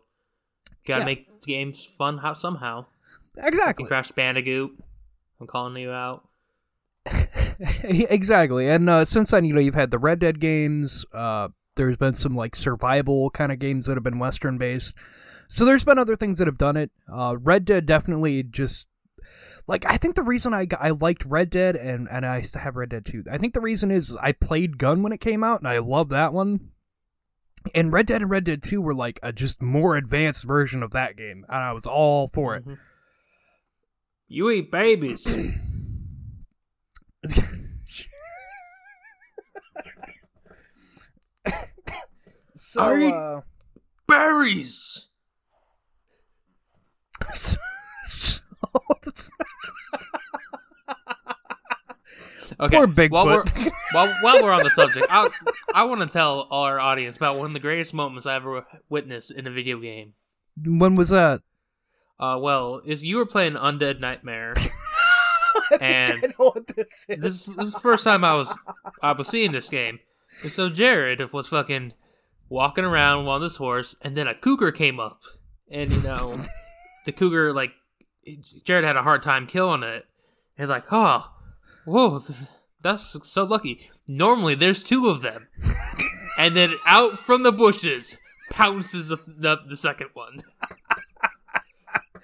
gotta yeah. make games fun how, somehow. Exactly. Like Crash Bandicoot. I'm calling you out. Exactly. And uh, since then, you know, you've had the Red Dead games. Uh, there's been some, like, survival kind of games that have been Western-based. So there's been other things that have done it. Uh, Red Dead definitely just... Like, I think the reason I, I liked Red Dead, and, and I used to have Red Dead two, I think the reason is I played Gun when it came out, and I loved that one. And Red Dead and Red Dead two were, like, a just more advanced version of that game, and I was all for it. Mm-hmm. You eat babies. So, I eat uh... berries! So, so that's... Okay. Poor Bigfoot. While we're, while, while we're on the subject, I, I want to tell our audience about one of the greatest moments I ever witnessed in a video game. When was that? Uh, well, is you were playing Undead Nightmare, and I know what this is. This, this is the first time I was I was seeing this game. And so Jared was fucking walking around on this horse, and then a cougar came up, and you know, the cougar, like, Jared had a hard time killing it. He's like, oh, whoa, this, that's so lucky. Normally, there's two of them. And then out from the bushes pounces the, the, the second one.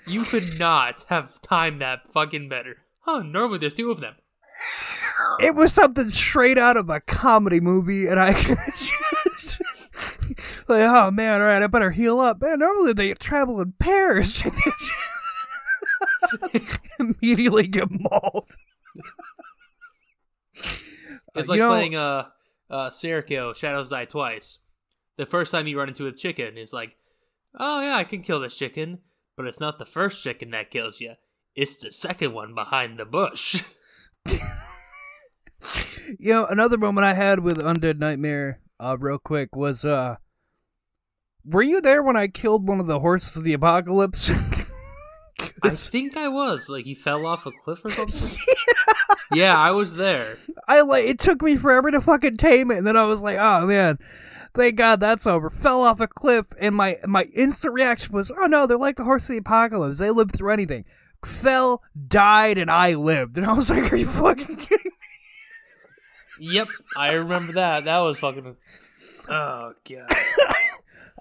You could not have timed that fucking better. Oh, normally there's two of them. It was something straight out of a comedy movie, and I just, like, oh man, all right, I better heal up. Man, normally they travel in pairs. Immediately get mauled. It's like you know, playing uh, uh, Serikyo, Shadows Die Twice. The first time you run into a chicken, it's like, oh yeah, I can kill this chicken, but it's not the first chicken that kills you. It's the second one behind the bush. You know, another moment I had with Undead Nightmare, uh, real quick, was, uh, were you there when I killed one of the horses of the apocalypse? I think I was. Like, you fell off a cliff or something? Yeah. yeah, I was there. I like It took me forever to fucking tame it, and then I was like, oh, man, thank God that's over. Fell off a cliff, and my, my instant reaction was, oh, no, they're like the horse of the apocalypse. They lived through anything. Fell, died, and I lived. And I was like, are you fucking kidding me? Yep, I remember that. That was fucking... Oh, God.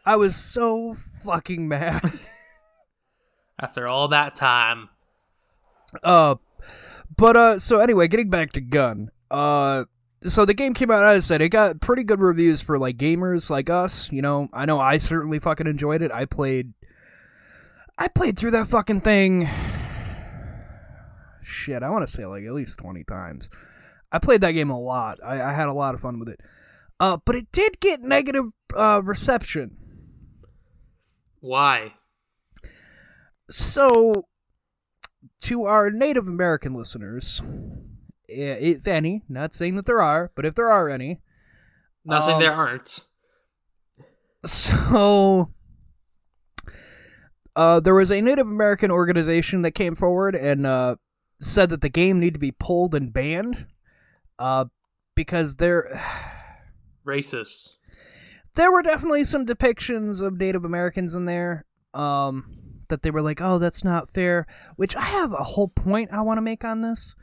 I was so fucking mad. After all that time. Uh, but, uh, so anyway, getting back to Gun. Uh, so the game came out, as I said, it got pretty good reviews for, like, gamers like us. You know, I know I certainly fucking enjoyed it. I played... I played through that fucking thing... Shit, I want to say, like, at least twenty times. I played that game a lot. I, I had a lot of fun with it. Uh, but it did get negative uh, reception. Why? So, to our Native American listeners, if any, not saying that there are, but if there are any. Not um, saying there aren't. So, uh, there was a Native American organization that came forward and uh, said that the game needed to be pulled and banned. Uh, because they're racist. There were definitely some depictions of Native Americans in there. Um, that they were like, "Oh, that's not fair." Which I have a whole point I want to make on this.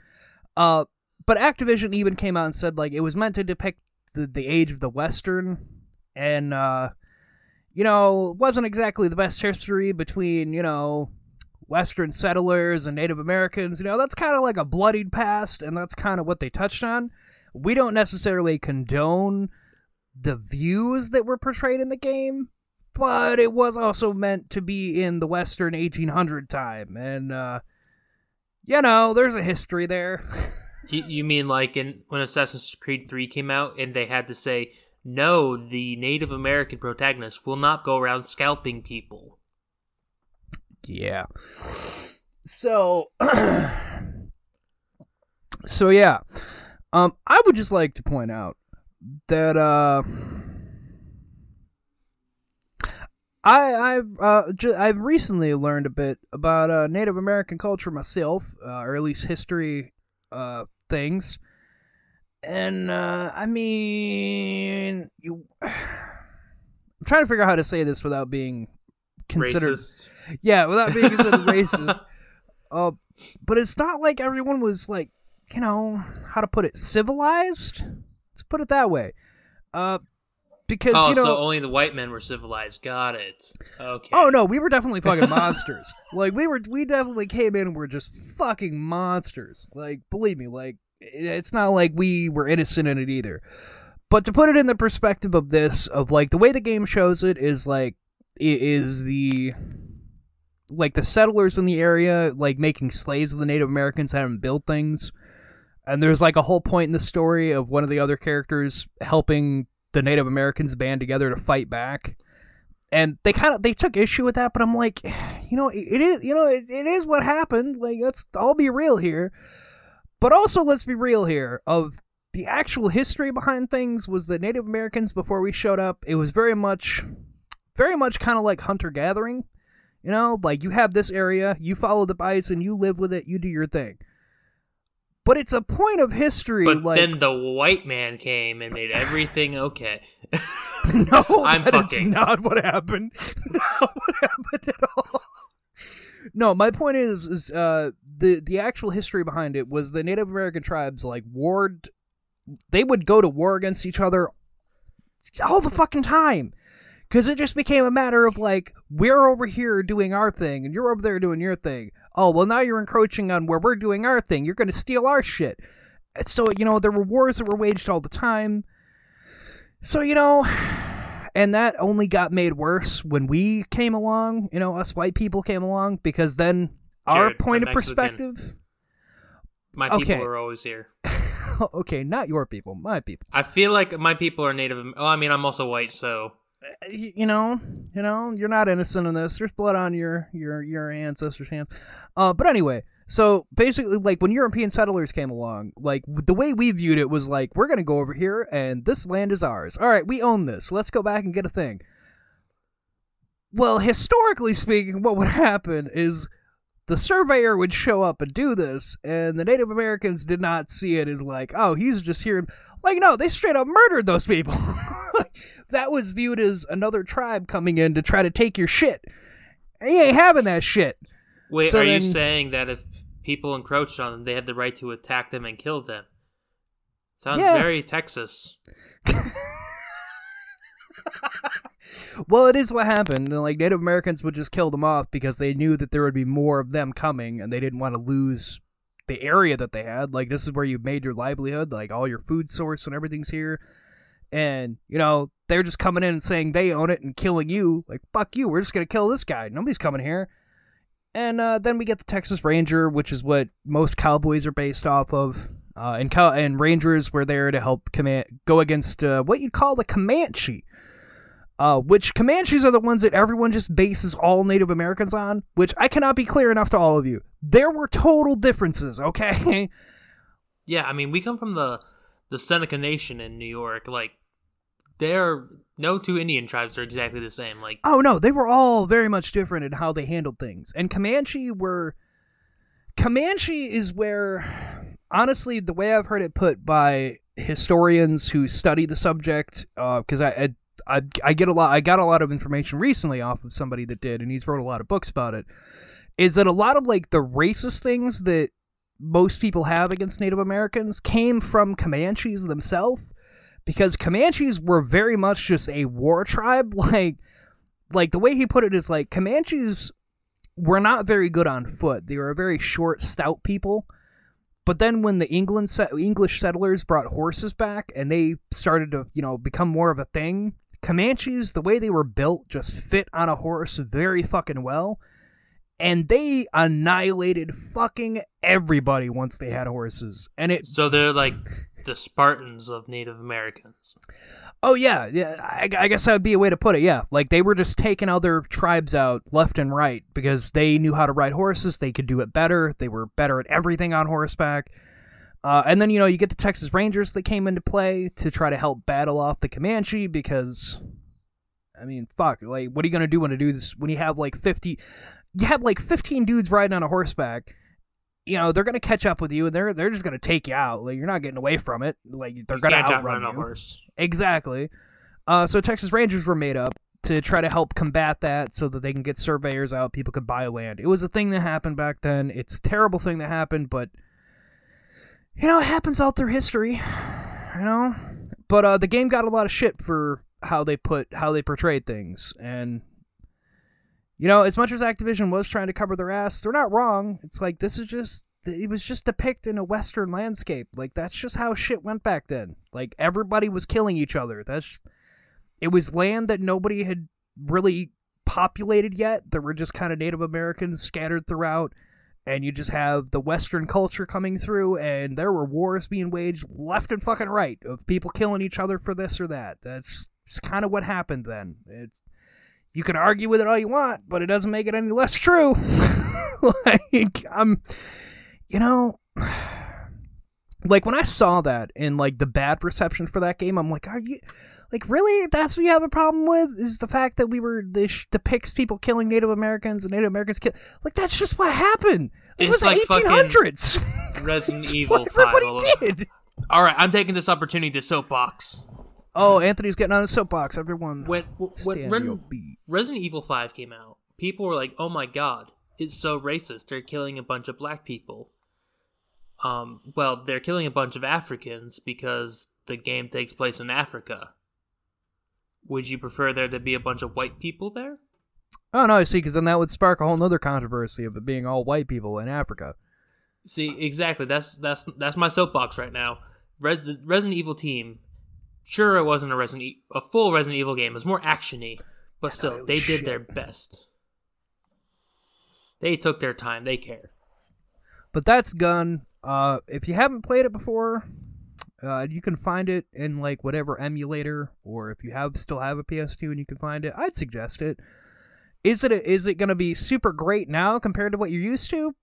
Uh, but Activision even came out and said like it was meant to depict the the age of the Western, and uh, you know, wasn't exactly the best history between you know Western settlers and Native Americans, you know, that's kind of like a bloodied past, and that's kind of what they touched on. We don't necessarily condone the views that were portrayed in the game, but it was also meant to be in the Western eighteen hundred time, and, uh, you know, there's a history there. you, you mean like in when Assassin's Creed three came out, and they had to say, no, the Native American protagonist will not go around scalping people. Yeah. So, so yeah. Um, I would just like to point out that uh, I I've uh, ju- I've recently learned a bit about uh, Native American culture myself, uh, or at least history uh, things, and uh, I mean, you, I'm trying to figure out how to say this without being considered racist. Yeah, without being considered racist. Uh, but it's not like everyone was like, you know, how to put it, civilized? Let's put it that way. Uh, because, oh, you know... Oh, so only the white men were civilized. Got it. Okay. Oh, no, we were definitely fucking monsters. Like, we were, we definitely came in and were just fucking monsters. Like, believe me, like, it's not like we were innocent in it either. But to put it in the perspective of this, of, like, the way the game shows it is, like, it is the... like the settlers in the area, like making slaves of the Native Americans, having built things. And there's like a whole point in the story of one of the other characters helping the Native Americans band together to fight back. And they kind of, they took issue with that, but I'm like, you know, it is, you know, it, it is what happened. Like, that's, I'll be real here. But also, let's be real here, of the actual history behind things was the Native Americans before we showed up. It was very much, very much kind of like hunter-gathering. You know, like you have this area, you follow the bison, you live with it, you do your thing. But it's a point of history. But like, then the white man came and made everything okay. No, I'm that fucking. Is not what happened. Not what happened at all. No, my point is, is uh, the the actual history behind it was the Native American tribes like warred. They would go to war against each other all the fucking time. Because it just became a matter of like, we're over here doing our thing and you're over there doing your thing. Oh, well, now you're encroaching on where we're doing our thing. You're going to steal our shit. So, you know, there were wars that were waged all the time. So, you know, and that only got made worse when we came along, you know, us white people came along, because then Jared, our point of Mexican. Perspective. My people okay. are always here. Okay, not your people, my people. I feel like my people are Native. Oh, I mean, I'm also white, so. You know, you know, you're not innocent in this. There's blood on your your your ancestors' hands. Uh, but anyway, so basically, like when European settlers came along, like the way we viewed it was like, we're gonna go over here and this land is ours. All right, we own this. Let's go back and get a thing. Well, historically speaking, what would happen is the surveyor would show up and do this, and the Native Americans did not see it as like, oh, he's just here. Like, no, they straight up murdered those people. That was viewed as another tribe coming in to try to take your shit. And you ain't having that shit. Wait, so are then, you saying that if people encroached on them, they had the right to attack them and kill them? Sounds yeah. very Texas. Well, it is what happened. Like, Native Americans would just kill them off because they knew that there would be more of them coming, and they didn't want to lose the area that they had. Like, this is where you made your livelihood. Like, all your food source and everything's here. And, you know, they're just coming in and saying they own it and killing you. Like, fuck you, we're just going to kill this guy. Nobody's coming here. And uh, then we get the Texas Ranger, which is what most cowboys are based off of. Uh, and, cow- and Rangers were there to help command- go against uh, what you'd call the Comanche. Uh, which Comanches are the ones that everyone just bases all Native Americans on. Which I cannot be clear enough to all of you. There were total differences, okay? Yeah, I mean, we come from the, the Seneca Nation in New York, like. They're, no two Indian tribes are exactly the same. Like, oh, no, they were all very much different in how they handled things. And Comanche were... Comanche is where, honestly, the way I've heard it put by historians who study the subject, because uh, I, I, I, I get a lot, I got a lot of information recently off of somebody that did, and he's wrote a lot of books about it, is that a lot of, like, the racist things that most people have against Native Americans came from Comanches themselves. Because Comanches were very much just a war tribe. Like, like the way he put it is like, Comanches were not very good on foot. They were a very short, stout people. But then when the England se- English settlers brought horses back and they started to, you know, become more of a thing, Comanches, the way they were built, just fit on a horse very fucking well. And they annihilated fucking everybody once they had horses. And it So they're like... the Spartans of Native Americans. Oh, yeah. yeah. I, I guess that would be a way to put it, yeah. Like, they were just taking other tribes out left and right because they knew how to ride horses. They could do it better. They were better at everything on horseback. Uh, and then, you know, you get the Texas Rangers that came into play to try to help battle off the Comanche because, I mean, fuck. Like, what are you going to do when a dude's, when you have, like, fifty... You have, like, fifteen dudes riding on a horseback... You know, they're going to catch up with you, and they're they're just going to take you out. Like, you're not getting away from it. Like, they're going to outrun you. A horse. Exactly. Uh, so Texas Rangers were made up to try to help combat that so that they can get surveyors out, people could buy land. It was a thing that happened back then. It's a terrible thing that happened, but, you know, it happens all through history, you know? But uh, the game got a lot of shit for how they put, how they portrayed things, and... You know, as much as Activision was trying to cover their ass, they're not wrong. It's like, this is just, it was just depicted in a Western landscape. Like, that's just how shit went back then. Like, everybody was killing each other. That's, just, it was land that nobody had really populated yet. There were just kind of Native Americans scattered throughout. And you just have the Western culture coming through. And there were wars being waged left and fucking right of people killing each other for this or that. That's just kind of what happened then. It's. You can argue with it all you want, but it doesn't make it any less true. Like, I'm, you know, like, when I saw that and, like, the bad reception for that game, I'm like, are you... Like, really? That's what you have a problem with? Is the fact that we were... This depicts people killing Native Americans and Native Americans kill... Like, that's just what happened. It it's was like the eighteen hundreds. Resident Evil five. Everybody did. All right, I'm taking this opportunity to soapbox. Oh, Anthony's getting on his soapbox. Everyone... When, when Red, Resident Evil five came out, people were like, oh my god, it's so racist. They're killing a bunch of black people. Um, well, they're killing a bunch of Africans because the game takes place in Africa. Would you prefer there to be a bunch of white people there? Oh, no, I see, because then that would spark a whole other controversy of it being all white people in Africa. See, exactly. That's that's that's my soapbox right now. Red, the Resident Evil team, sure it wasn't a Resident e- a full Resident Evil game. It was more action-y, but still, oh, they shit. did their best. They took their time. They care. But that's Gun. Uh, if you haven't played it before, uh, you can find it in like whatever emulator, or if you have still have a P S two and you can find it, I'd suggest it. Is it a, is it going to be super great now compared to what you're used to?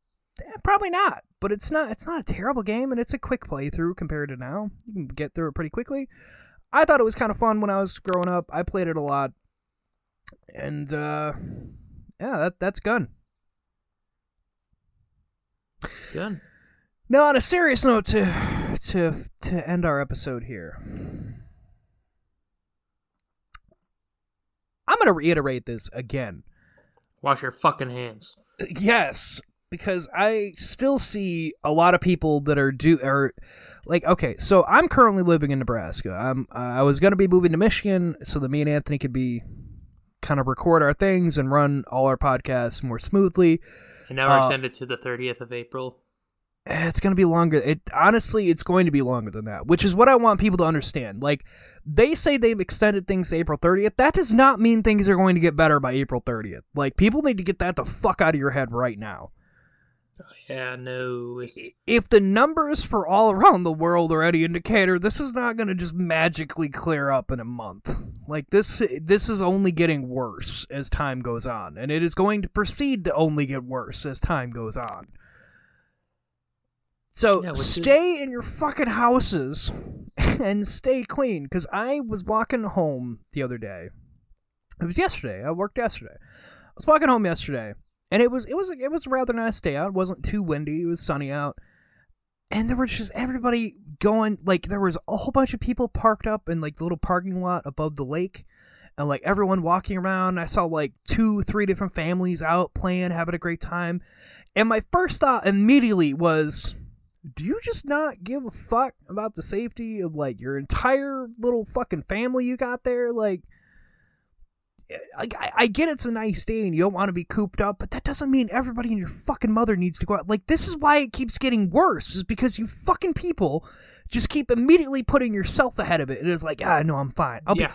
Eh, probably not. But it's not it's not a terrible game, and it's a quick playthrough compared to now. You can get through it pretty quickly. I thought it was kind of fun when I was growing up. I played it a lot, and uh, yeah, that that's Gun. Gun. Now, on a serious note, to to to end our episode here, I'm going to reiterate this again. Wash your fucking hands. Yes, because I still see a lot of people that are do are like, okay, so I'm currently living in Nebraska. I'm uh, I was going to be moving to Michigan so that me and Anthony could be kind of record our things and run all our podcasts more smoothly. And now we're uh, extended to the thirtieth of April. It's going to be longer. It honestly, it's going to be longer than that, which is what I want people to understand. Like, they say they've extended things to April thirtieth. That does not mean things are going to get better by April thirtieth. Like, people need to get that the fuck out of your head right now. Yeah, no. If the numbers for all around the world are any indicator, this is not going to just magically clear up in a month. Like, this, this is only getting worse as time goes on, and it is going to proceed to only get worse as time goes on. So yeah, stay is- in your fucking houses and stay clean, because I was walking home the other day. It was yesterday. I worked yesterday. I was walking home yesterday, and it was it was it was a rather nice day out. It wasn't too windy. It was sunny out, and there was just everybody going. Like, there was a whole bunch of people parked up in like the little parking lot above the lake, and like everyone walking around. I saw like two, three different families out playing, having a great time, and my first thought immediately was, do you just not give a fuck about the safety of, like, your entire little fucking family you got there? Like, like I, I get it's a nice day and you don't want to be cooped up, but that doesn't mean everybody and your fucking mother needs to go out. Like, this is why it keeps getting worse, is because you fucking people just keep immediately putting yourself ahead of it. And it's like, ah, no, I'm fine. I'll yeah. be...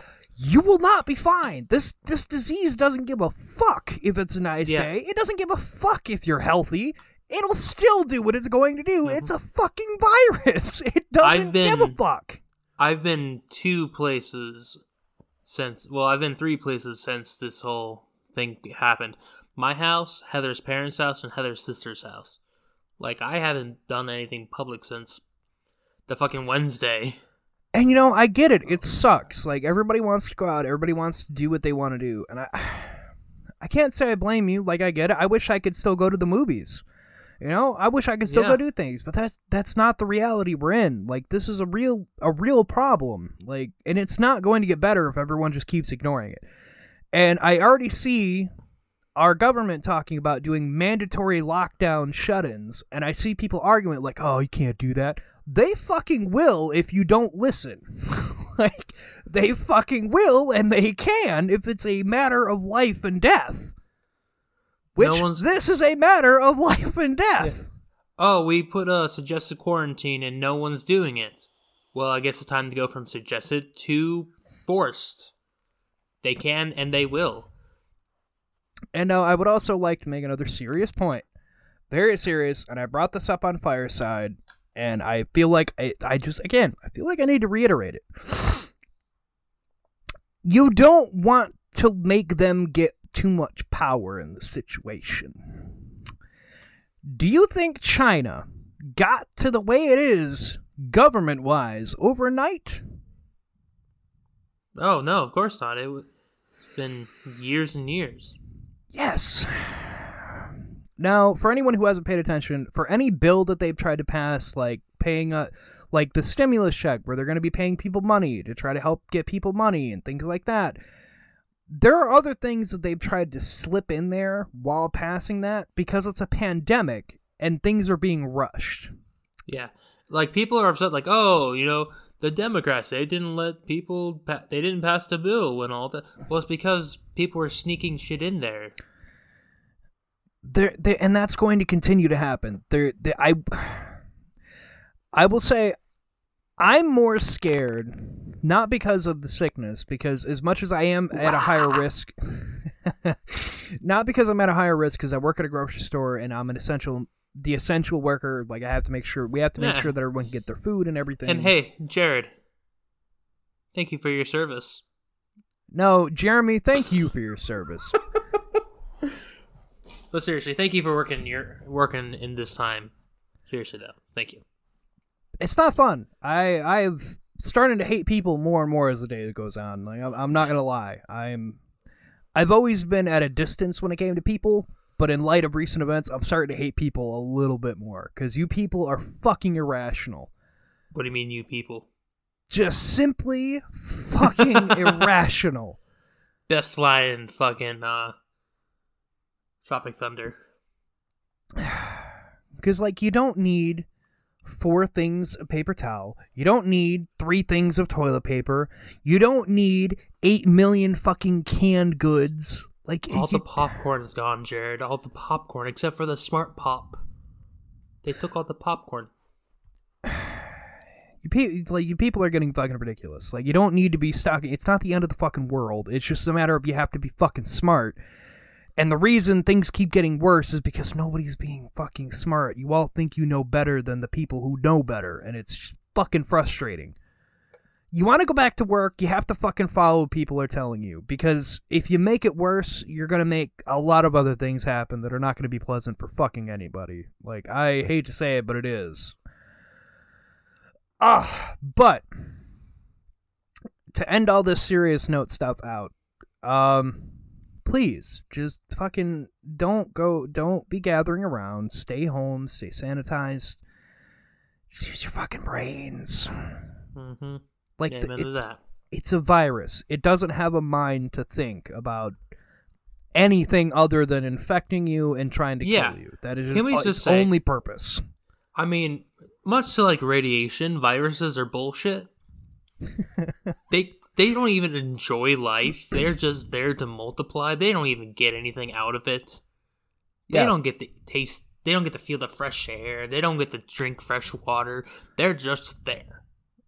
You will not be fine. This this disease doesn't give a fuck if it's a nice yeah. day. It doesn't give a fuck if you're healthy. It'll still do what it's going to do. It's a fucking virus. It doesn't been, give a fuck. I've been two places since... Well, I've been three places since this whole thing happened. My house, Heather's parents' house, and Heather's sister's house. Like, I haven't done anything public since the fucking Wednesday. And, you know, I get it. It sucks. Like, everybody wants to go out. Everybody wants to do what they want to do. And I, I can't say I blame you. Like, I get it. I wish I could still go to the movies. You know, I wish I could still yeah. go do things, but that's that's not the reality we're in. Like, this is a real a real problem. Like, and it's not going to get better if everyone just keeps ignoring it. And I already see our government talking about doing mandatory lockdown shut-ins, and I see people arguing like, "Oh, you can't do that." They fucking will if you don't listen. Like, they fucking will, and they can if it's a matter of life and death. Which, no one's... this is a matter of life and death. Yeah. Oh, we put a suggested quarantine and no one's doing it. Well, I guess it's time to go from suggested to forced. They can and they will. And now uh, I would also like to make another serious point. Very serious, and I brought this up on Fireside, and I feel like I, I just, again, I feel like I need to reiterate it. You don't want to make them get too much power in the situation. Do you think China got to the way it is government-wise overnight? Oh, no, of course not. It w- it's been years and years. Yes. Now, for anyone who hasn't paid attention, for any bill that they've tried to pass, like paying a, like the stimulus check, where they're going to be paying people money to try to help get people money and things like that, there are other things that they've tried to slip in there while passing that because it's a pandemic and things are being rushed. Yeah. Like, people are upset, like, oh, you know, the Democrats, they didn't let people, pa- they didn't pass the bill when all that. Well, it's because people were sneaking shit in there. There, there, and that's going to continue to happen. There, there, I, I will say, I'm more scared, not because of the sickness, because as much as I am at wow. a higher risk, not because I'm at a higher risk, because I work at a grocery store and I'm an essential, the essential worker. Like, I have to make sure we have to make yeah. sure that everyone can get their food and everything. And hey, Jared, thank you for your service. No, Jeremy, thank you for your service. But seriously, thank you for working your working in this time. Seriously, though, thank you. It's not fun. I I've started to hate people more and more as the day goes on. Like, I'm, I'm not gonna lie. I'm I've always been at a distance when it came to people, but in light of recent events, I'm starting to hate people a little bit more because you people are fucking irrational. What do you mean, you people? Just simply fucking irrational. Best line in fucking uh. Tropic Thunder. Because, like, you don't need four things of paper towel. You don't need three things of toilet paper. You don't need eight million fucking canned goods. Like, all you... the popcorn is gone, Jared. All the popcorn, except for the Smart Pop. They took all the popcorn. You pe- like, you people are getting fucking ridiculous. Like, you don't need to be stocking. It's not the end of the fucking world. It's just a matter of you have to be fucking smart. And the reason things keep getting worse is because nobody's being fucking smart. You all think you know better than the people who know better, and it's fucking frustrating. You want to go back to work, you have to fucking follow what people are telling you, because if you make it worse, you're going to make a lot of other things happen that are not going to be pleasant for fucking anybody. Like, I hate to say it, but it is. Ah, but to end all this serious note stuff out, um... please, just fucking don't go, don't be gathering around, stay home, stay sanitized, just use your fucking brains. Mm-hmm. Like, yeah, the, it's, that. It's a virus. It doesn't have a mind to think about anything other than infecting you and trying to yeah. kill you. That is just, uh, just its say, only purpose. I mean, much to like radiation, viruses are bullshit. they... They don't even enjoy life. They're just there to multiply. They don't even get anything out of it. They yeah. don't get to taste. They don't get to feel the fresh air. They don't get to drink fresh water. They're just there.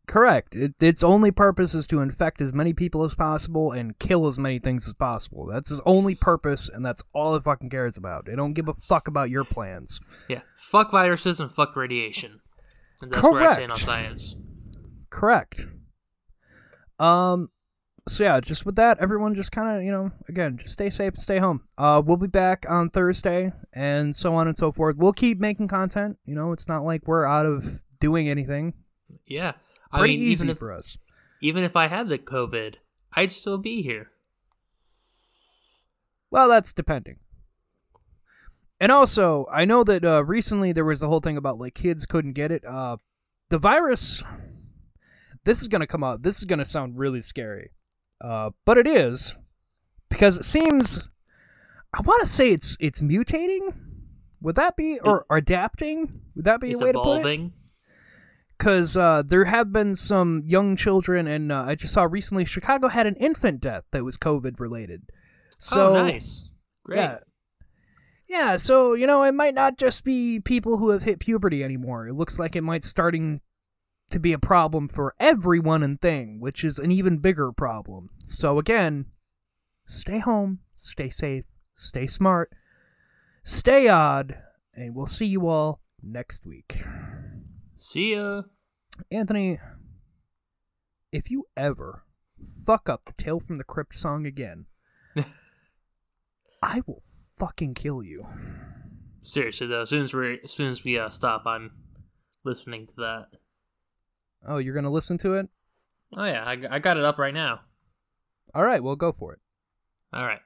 Correct. It, its only purpose is to infect as many people as possible and kill as many things as possible. That's its only purpose, and that's all it fucking cares about. They don't give a fuck about your plans. Yeah. Fuck viruses and fuck radiation. And that's Correct. Where I stand on science. Correct. Um, so yeah, just with that, everyone just kind of, you know, again, just stay safe and stay home. Uh, we'll be back on Thursday and so on and so forth. We'll keep making content. You know, it's not like we're out of doing anything. Yeah. It's I pretty mean, easy even if, for us. Even if I had the COVID, I'd still be here. Well, that's depending. And also, I know that, uh, recently there was the whole thing about, like, kids couldn't get it. Uh, the virus... This is going to come out. This is going to sound really scary. Uh, but it is, because it seems, I want to say it's it's mutating. Would that be, or it, adapting? Would that be a way evolving. To put it? Because uh, there have been some young children, and uh, I just saw recently Chicago had an infant death that was COVID related. So, oh, nice. Great. Yeah. yeah, so, you know, it might not just be people who have hit puberty anymore. It looks like it might starting... to be a problem for everyone and thing, which is an even bigger problem. So again, stay home, stay safe, stay smart, stay odd, and we'll see you all next week. See ya. Anthony, if you ever fuck up the Tales from the Crypt song again, I will fucking kill you. Seriously though, as soon as, we're, as, soon as we uh, stop, I'm listening to that. Oh, you're going to listen to it? Oh, yeah. I, I got it up right now. All right. Well, go for it. All right.